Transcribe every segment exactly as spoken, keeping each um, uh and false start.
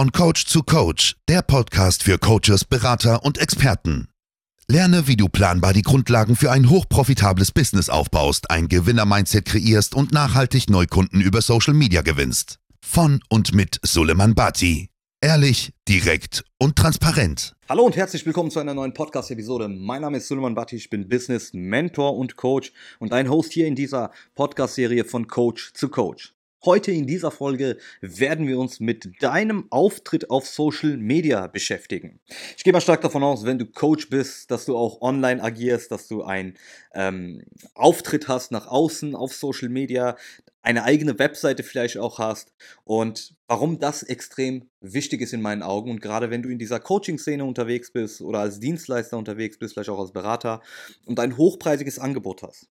Von Coach zu Coach, der Podcast für Coaches, Berater und Experten. Lerne, wie du planbar die Grundlagen für ein hochprofitables Business aufbaust, ein Gewinner-Mindset kreierst und nachhaltig Neukunden über Social Media gewinnst. Von und mit Suleman Bhatti. Ehrlich, direkt und transparent. Hallo und herzlich willkommen zu einer neuen Podcast-Episode. Mein Name ist Suleman Bhatti, ich bin Business-Mentor und Coach und ein Host hier in dieser Podcast-Serie von Coach zu Coach. Heute in dieser Folge werden wir uns mit deinem Auftritt auf Social Media beschäftigen. Ich gehe mal stark davon aus, wenn du Coach bist, dass du auch online agierst, dass du einen ähm, Auftritt hast nach außen auf Social Media, eine eigene Webseite vielleicht auch hast und warum das extrem wichtig ist in meinen Augen. Und gerade wenn du in dieser Coaching-Szene unterwegs bist oder als Dienstleister unterwegs bist, vielleicht auch als Berater und ein hochpreisiges Angebot hast.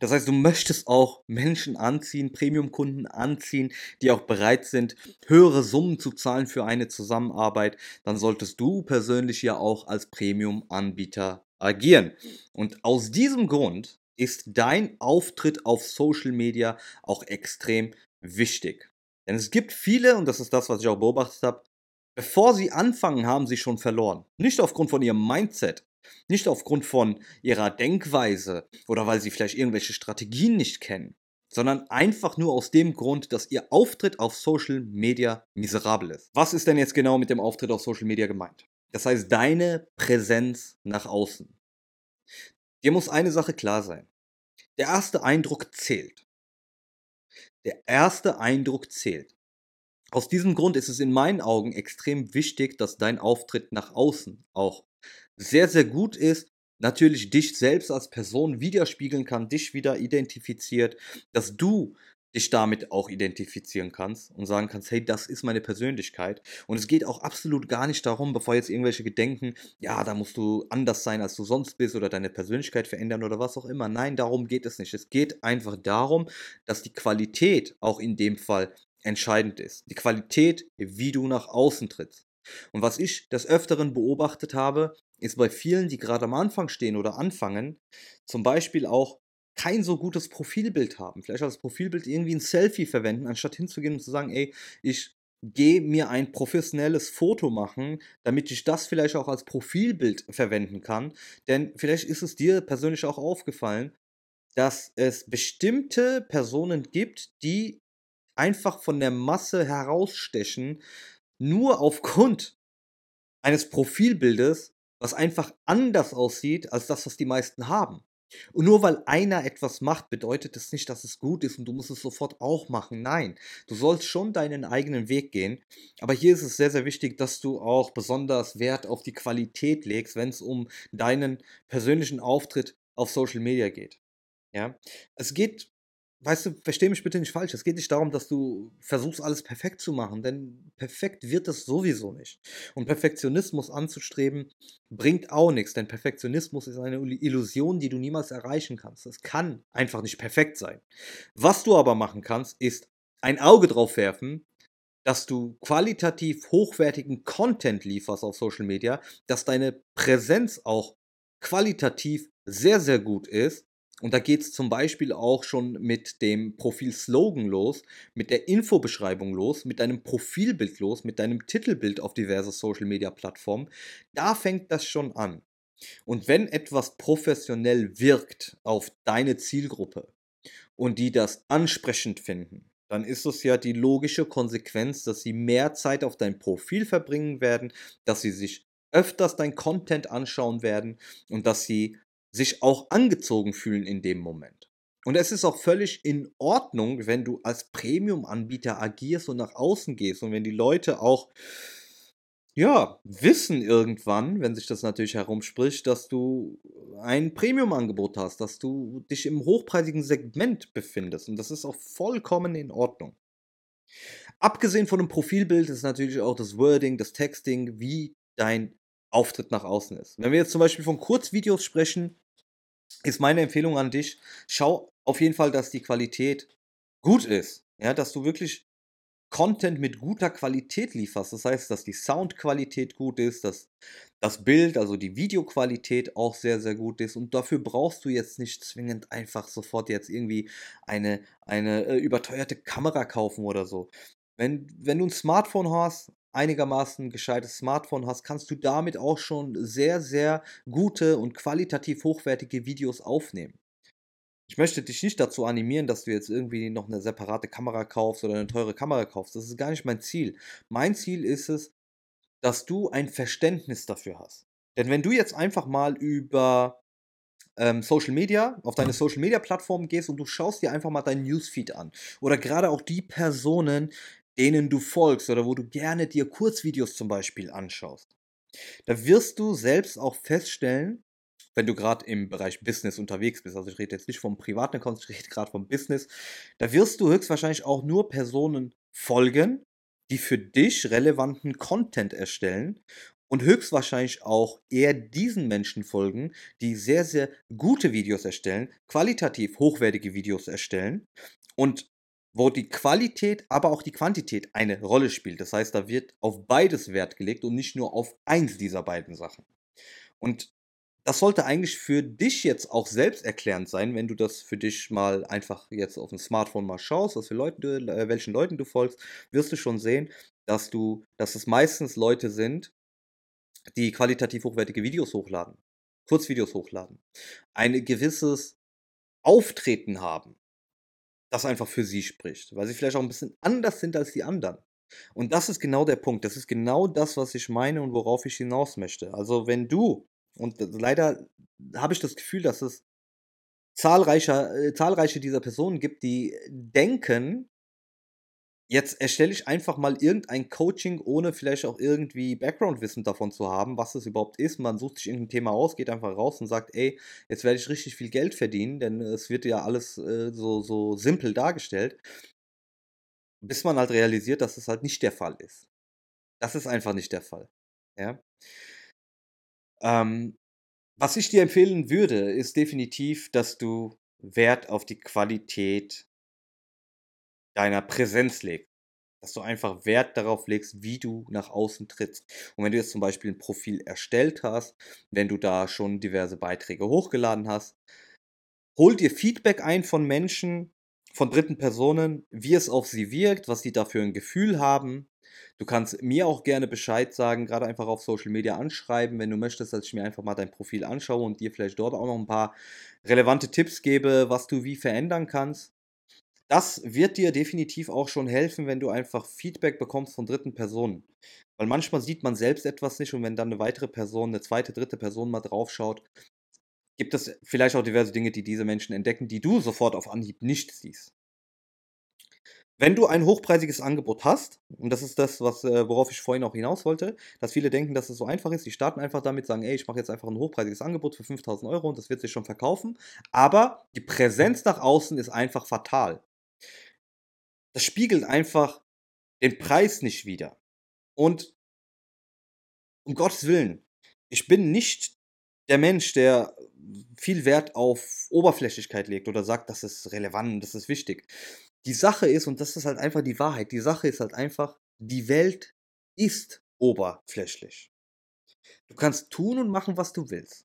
Das heißt, du möchtest auch Menschen anziehen, Premium-Kunden anziehen, die auch bereit sind, höhere Summen zu zahlen für eine Zusammenarbeit, dann solltest du persönlich ja auch als Premium-Anbieter agieren. Und aus diesem Grund ist dein Auftritt auf Social Media auch extrem wichtig. Denn es gibt viele, und das ist das, was ich auch beobachtet habe, bevor sie anfangen, haben sie schon verloren. Nicht aufgrund von ihrem Mindset. Nicht aufgrund von ihrer Denkweise oder weil sie vielleicht irgendwelche Strategien nicht kennen, sondern einfach nur aus dem Grund, dass ihr Auftritt auf Social Media miserabel ist. Was ist denn jetzt genau mit dem Auftritt auf Social Media gemeint? Das heißt, deine Präsenz nach außen. Dir muss eine Sache klar sein. Der erste Eindruck zählt. Der erste Eindruck zählt. Aus diesem Grund ist es in meinen Augen extrem wichtig, dass dein Auftritt nach außen auch sehr, sehr gut ist, natürlich dich selbst als Person widerspiegeln kann, dich wieder identifiziert, dass du dich damit auch identifizieren kannst und sagen kannst, hey, das ist meine Persönlichkeit. Und es geht auch absolut gar nicht darum, bevor jetzt irgendwelche Gedanken, ja, da musst du anders sein, als du sonst bist oder deine Persönlichkeit verändern oder was auch immer. Nein, darum geht es nicht. Es geht einfach darum, dass die Qualität auch in dem Fall entscheidend ist. Die Qualität, wie du nach außen trittst. Und was ich des Öfteren beobachtet habe, ist bei vielen, die gerade am Anfang stehen oder anfangen, zum Beispiel auch kein so gutes Profilbild haben. Vielleicht als Profilbild irgendwie ein Selfie verwenden, anstatt hinzugehen und zu sagen, ey, ich gehe mir ein professionelles Foto machen, damit ich das vielleicht auch als Profilbild verwenden kann. Denn vielleicht ist es dir persönlich auch aufgefallen, dass es bestimmte Personen gibt, die einfach von der Masse herausstechen, nur aufgrund eines Profilbildes, was einfach anders aussieht als das, was die meisten haben. Und nur weil einer etwas macht, bedeutet das nicht, dass es gut ist und du musst es sofort auch machen. Nein, du sollst schon deinen eigenen Weg gehen. Aber hier ist es sehr, sehr wichtig, dass du auch besonders Wert auf die Qualität legst, wenn es um deinen persönlichen Auftritt auf Social Media geht. Ja? Es geht... Weißt du, versteh mich bitte nicht falsch, es geht nicht darum, dass du versuchst, alles perfekt zu machen, denn perfekt wird es sowieso nicht. Und Perfektionismus anzustreben, bringt auch nichts, denn Perfektionismus ist eine Illusion, die du niemals erreichen kannst. Das kann einfach nicht perfekt sein. Was du aber machen kannst, ist ein Auge drauf werfen, dass du qualitativ hochwertigen Content lieferst auf Social Media, dass deine Präsenz auch qualitativ sehr, sehr gut ist. Und da geht es zum Beispiel auch schon mit dem Profil-Slogan los, mit der Infobeschreibung los, mit deinem Profilbild los, mit deinem Titelbild auf diverse Social-Media-Plattformen. Da fängt das schon an. Und wenn etwas professionell wirkt auf deine Zielgruppe und die das ansprechend finden, dann ist es ja die logische Konsequenz, dass sie mehr Zeit auf dein Profil verbringen werden, dass sie sich öfters dein Content anschauen werden und dass sie sich auch angezogen fühlen in dem Moment. Und es ist auch völlig in Ordnung, wenn du als Premium-Anbieter agierst und nach außen gehst und wenn die Leute auch, ja, wissen irgendwann, wenn sich das natürlich herumspricht, dass du ein Premium-Angebot hast, dass du dich im hochpreisigen Segment befindest und das ist auch vollkommen in Ordnung. Abgesehen von dem Profilbild ist natürlich auch das Wording, das Texting, wie dein Auftritt nach außen ist. Wenn wir jetzt zum Beispiel von Kurzvideos sprechen, ist meine Empfehlung an dich, schau auf jeden Fall, dass die Qualität gut ist. Ja, dass du wirklich Content mit guter Qualität lieferst. Das heißt, dass die Soundqualität gut ist, dass das Bild, also die Videoqualität auch sehr, sehr gut ist. Und dafür brauchst du jetzt nicht zwingend einfach sofort jetzt irgendwie eine, eine äh, überteuerte Kamera kaufen oder so. Wenn, wenn du ein Smartphone hast, einigermaßen gescheites Smartphone hast, kannst du damit auch schon sehr, sehr gute und qualitativ hochwertige Videos aufnehmen. Ich möchte dich nicht dazu animieren, dass du jetzt irgendwie noch eine separate Kamera kaufst oder eine teure Kamera kaufst. Das ist gar nicht mein Ziel. Mein Ziel ist es, dass du ein Verständnis dafür hast. Denn wenn du jetzt einfach mal über ähm, Social Media, auf deine Social Media Plattformen gehst und du schaust dir einfach mal deinen Newsfeed an oder gerade auch die Personen, denen du folgst oder wo du gerne dir Kurzvideos zum Beispiel anschaust, da wirst du selbst auch feststellen, wenn du gerade im Bereich Business unterwegs bist, also ich rede jetzt nicht vom privaten Account, ich rede gerade vom Business, da wirst du höchstwahrscheinlich auch nur Personen folgen, die für dich relevanten Content erstellen und höchstwahrscheinlich auch eher diesen Menschen folgen, die sehr, sehr gute Videos erstellen, qualitativ hochwertige Videos erstellen und wo die Qualität, aber auch die Quantität eine Rolle spielt. Das heißt, da wird auf beides Wert gelegt und nicht nur auf eins dieser beiden Sachen. Und das sollte eigentlich für dich jetzt auch selbsterklärend sein, wenn du das für dich mal einfach jetzt auf dem Smartphone mal schaust, was für Leute, äh, welchen Leuten du folgst, wirst du schon sehen, dass du, dass es meistens Leute sind, die qualitativ hochwertige Videos hochladen, Kurzvideos hochladen, ein gewisses Auftreten haben, das einfach für sie spricht, weil sie vielleicht auch ein bisschen anders sind als die anderen. Und das ist genau der Punkt, das ist genau das, was ich meine und worauf ich hinaus möchte. Also wenn du Und leider habe ich das Gefühl, dass es zahlreiche, äh, zahlreiche dieser Personen gibt, die denken, jetzt erstelle ich einfach mal irgendein Coaching, ohne vielleicht auch irgendwie Background-Wissen davon zu haben, was das überhaupt ist. Man sucht sich irgendein Thema aus, geht einfach raus und sagt, ey, jetzt werde ich richtig viel Geld verdienen, denn es wird ja alles äh, so, so simpel dargestellt, bis man halt realisiert, dass das halt nicht der Fall ist. Das ist einfach nicht der Fall. Ja. Ähm, was ich dir empfehlen würde, ist definitiv, dass du Wert auf die Qualität deiner Präsenz legst. Dass du einfach Wert darauf legst, wie du nach außen trittst. Und wenn du jetzt zum Beispiel ein Profil erstellt hast, wenn du da schon diverse Beiträge hochgeladen hast, hol dir Feedback ein von Menschen, von dritten Personen, wie es auf sie wirkt, was sie dafür ein Gefühl haben. Du kannst mir auch gerne Bescheid sagen, gerade einfach auf Social Media anschreiben, wenn du möchtest, dass ich mir einfach mal dein Profil anschaue und dir vielleicht dort auch noch ein paar relevante Tipps gebe, was du wie verändern kannst. Das wird dir definitiv auch schon helfen, wenn du einfach Feedback bekommst von dritten Personen. Weil manchmal sieht man selbst etwas nicht und wenn dann eine weitere Person, eine zweite, dritte Person mal drauf schaut, gibt es vielleicht auch diverse Dinge, die diese Menschen entdecken, die du sofort auf Anhieb nicht siehst. Wenn du ein hochpreisiges Angebot hast, und das ist das, was, worauf ich vorhin auch hinaus wollte, dass viele denken, dass es so einfach ist, die starten einfach damit, sagen, ey, ich mache jetzt einfach ein hochpreisiges Angebot für fünftausend Euro und das wird sich schon verkaufen, aber die Präsenz nach außen ist einfach fatal. Das spiegelt einfach den Preis nicht wider. Und um Gottes Willen, ich bin nicht der Mensch, der viel Wert auf Oberflächlichkeit legt oder sagt, das ist relevant, das ist wichtig. Die Sache ist, und das ist halt einfach die Wahrheit, die Sache ist halt einfach, die Welt ist oberflächlich. Du kannst tun und machen, was du willst.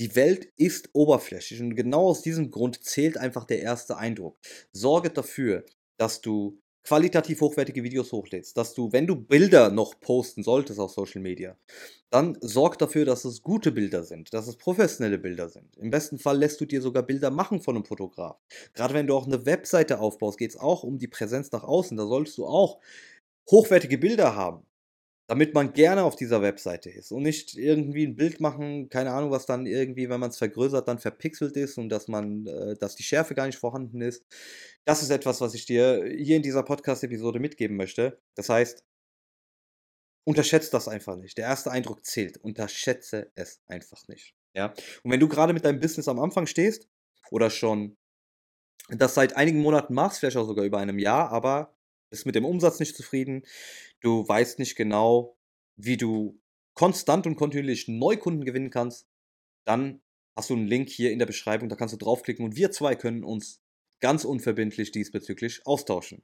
Die Welt ist oberflächlich und genau aus diesem Grund zählt einfach der erste Eindruck. Sorge dafür, dass du qualitativ hochwertige Videos hochlädst, dass du, wenn du Bilder noch posten solltest auf Social Media, dann sorg dafür, dass es gute Bilder sind, dass es professionelle Bilder sind. Im besten Fall lässt du dir sogar Bilder machen von einem Fotograf. Gerade wenn du auch eine Webseite aufbaust, geht es auch um die Präsenz nach außen. Da solltest du auch hochwertige Bilder haben, damit man gerne auf dieser Webseite ist und nicht irgendwie ein Bild machen, keine Ahnung, was dann irgendwie, wenn man es vergrößert, dann verpixelt ist und dass man, äh, dass die Schärfe gar nicht vorhanden ist. Das ist etwas, was ich dir hier in dieser Podcast-Episode mitgeben möchte. Das heißt, unterschätzt das einfach nicht. Der erste Eindruck zählt. Unterschätze es einfach nicht. Ja? Und wenn du gerade mit deinem Business am Anfang stehst oder schon das seit einigen Monaten machst, vielleicht auch sogar über einem Jahr, aber bist mit dem Umsatz nicht zufrieden, du weißt nicht genau, wie du konstant und kontinuierlich Neukunden gewinnen kannst, dann hast du einen Link hier in der Beschreibung, da kannst du draufklicken und wir zwei können uns ganz unverbindlich diesbezüglich austauschen.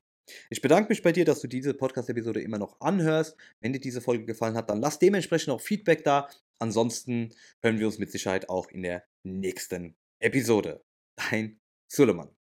Ich bedanke mich bei dir, dass du diese Podcast-Episode immer noch anhörst. Wenn dir diese Folge gefallen hat, dann lass dementsprechend auch Feedback da. Ansonsten hören wir uns mit Sicherheit auch in der nächsten Episode. Dein Suleman.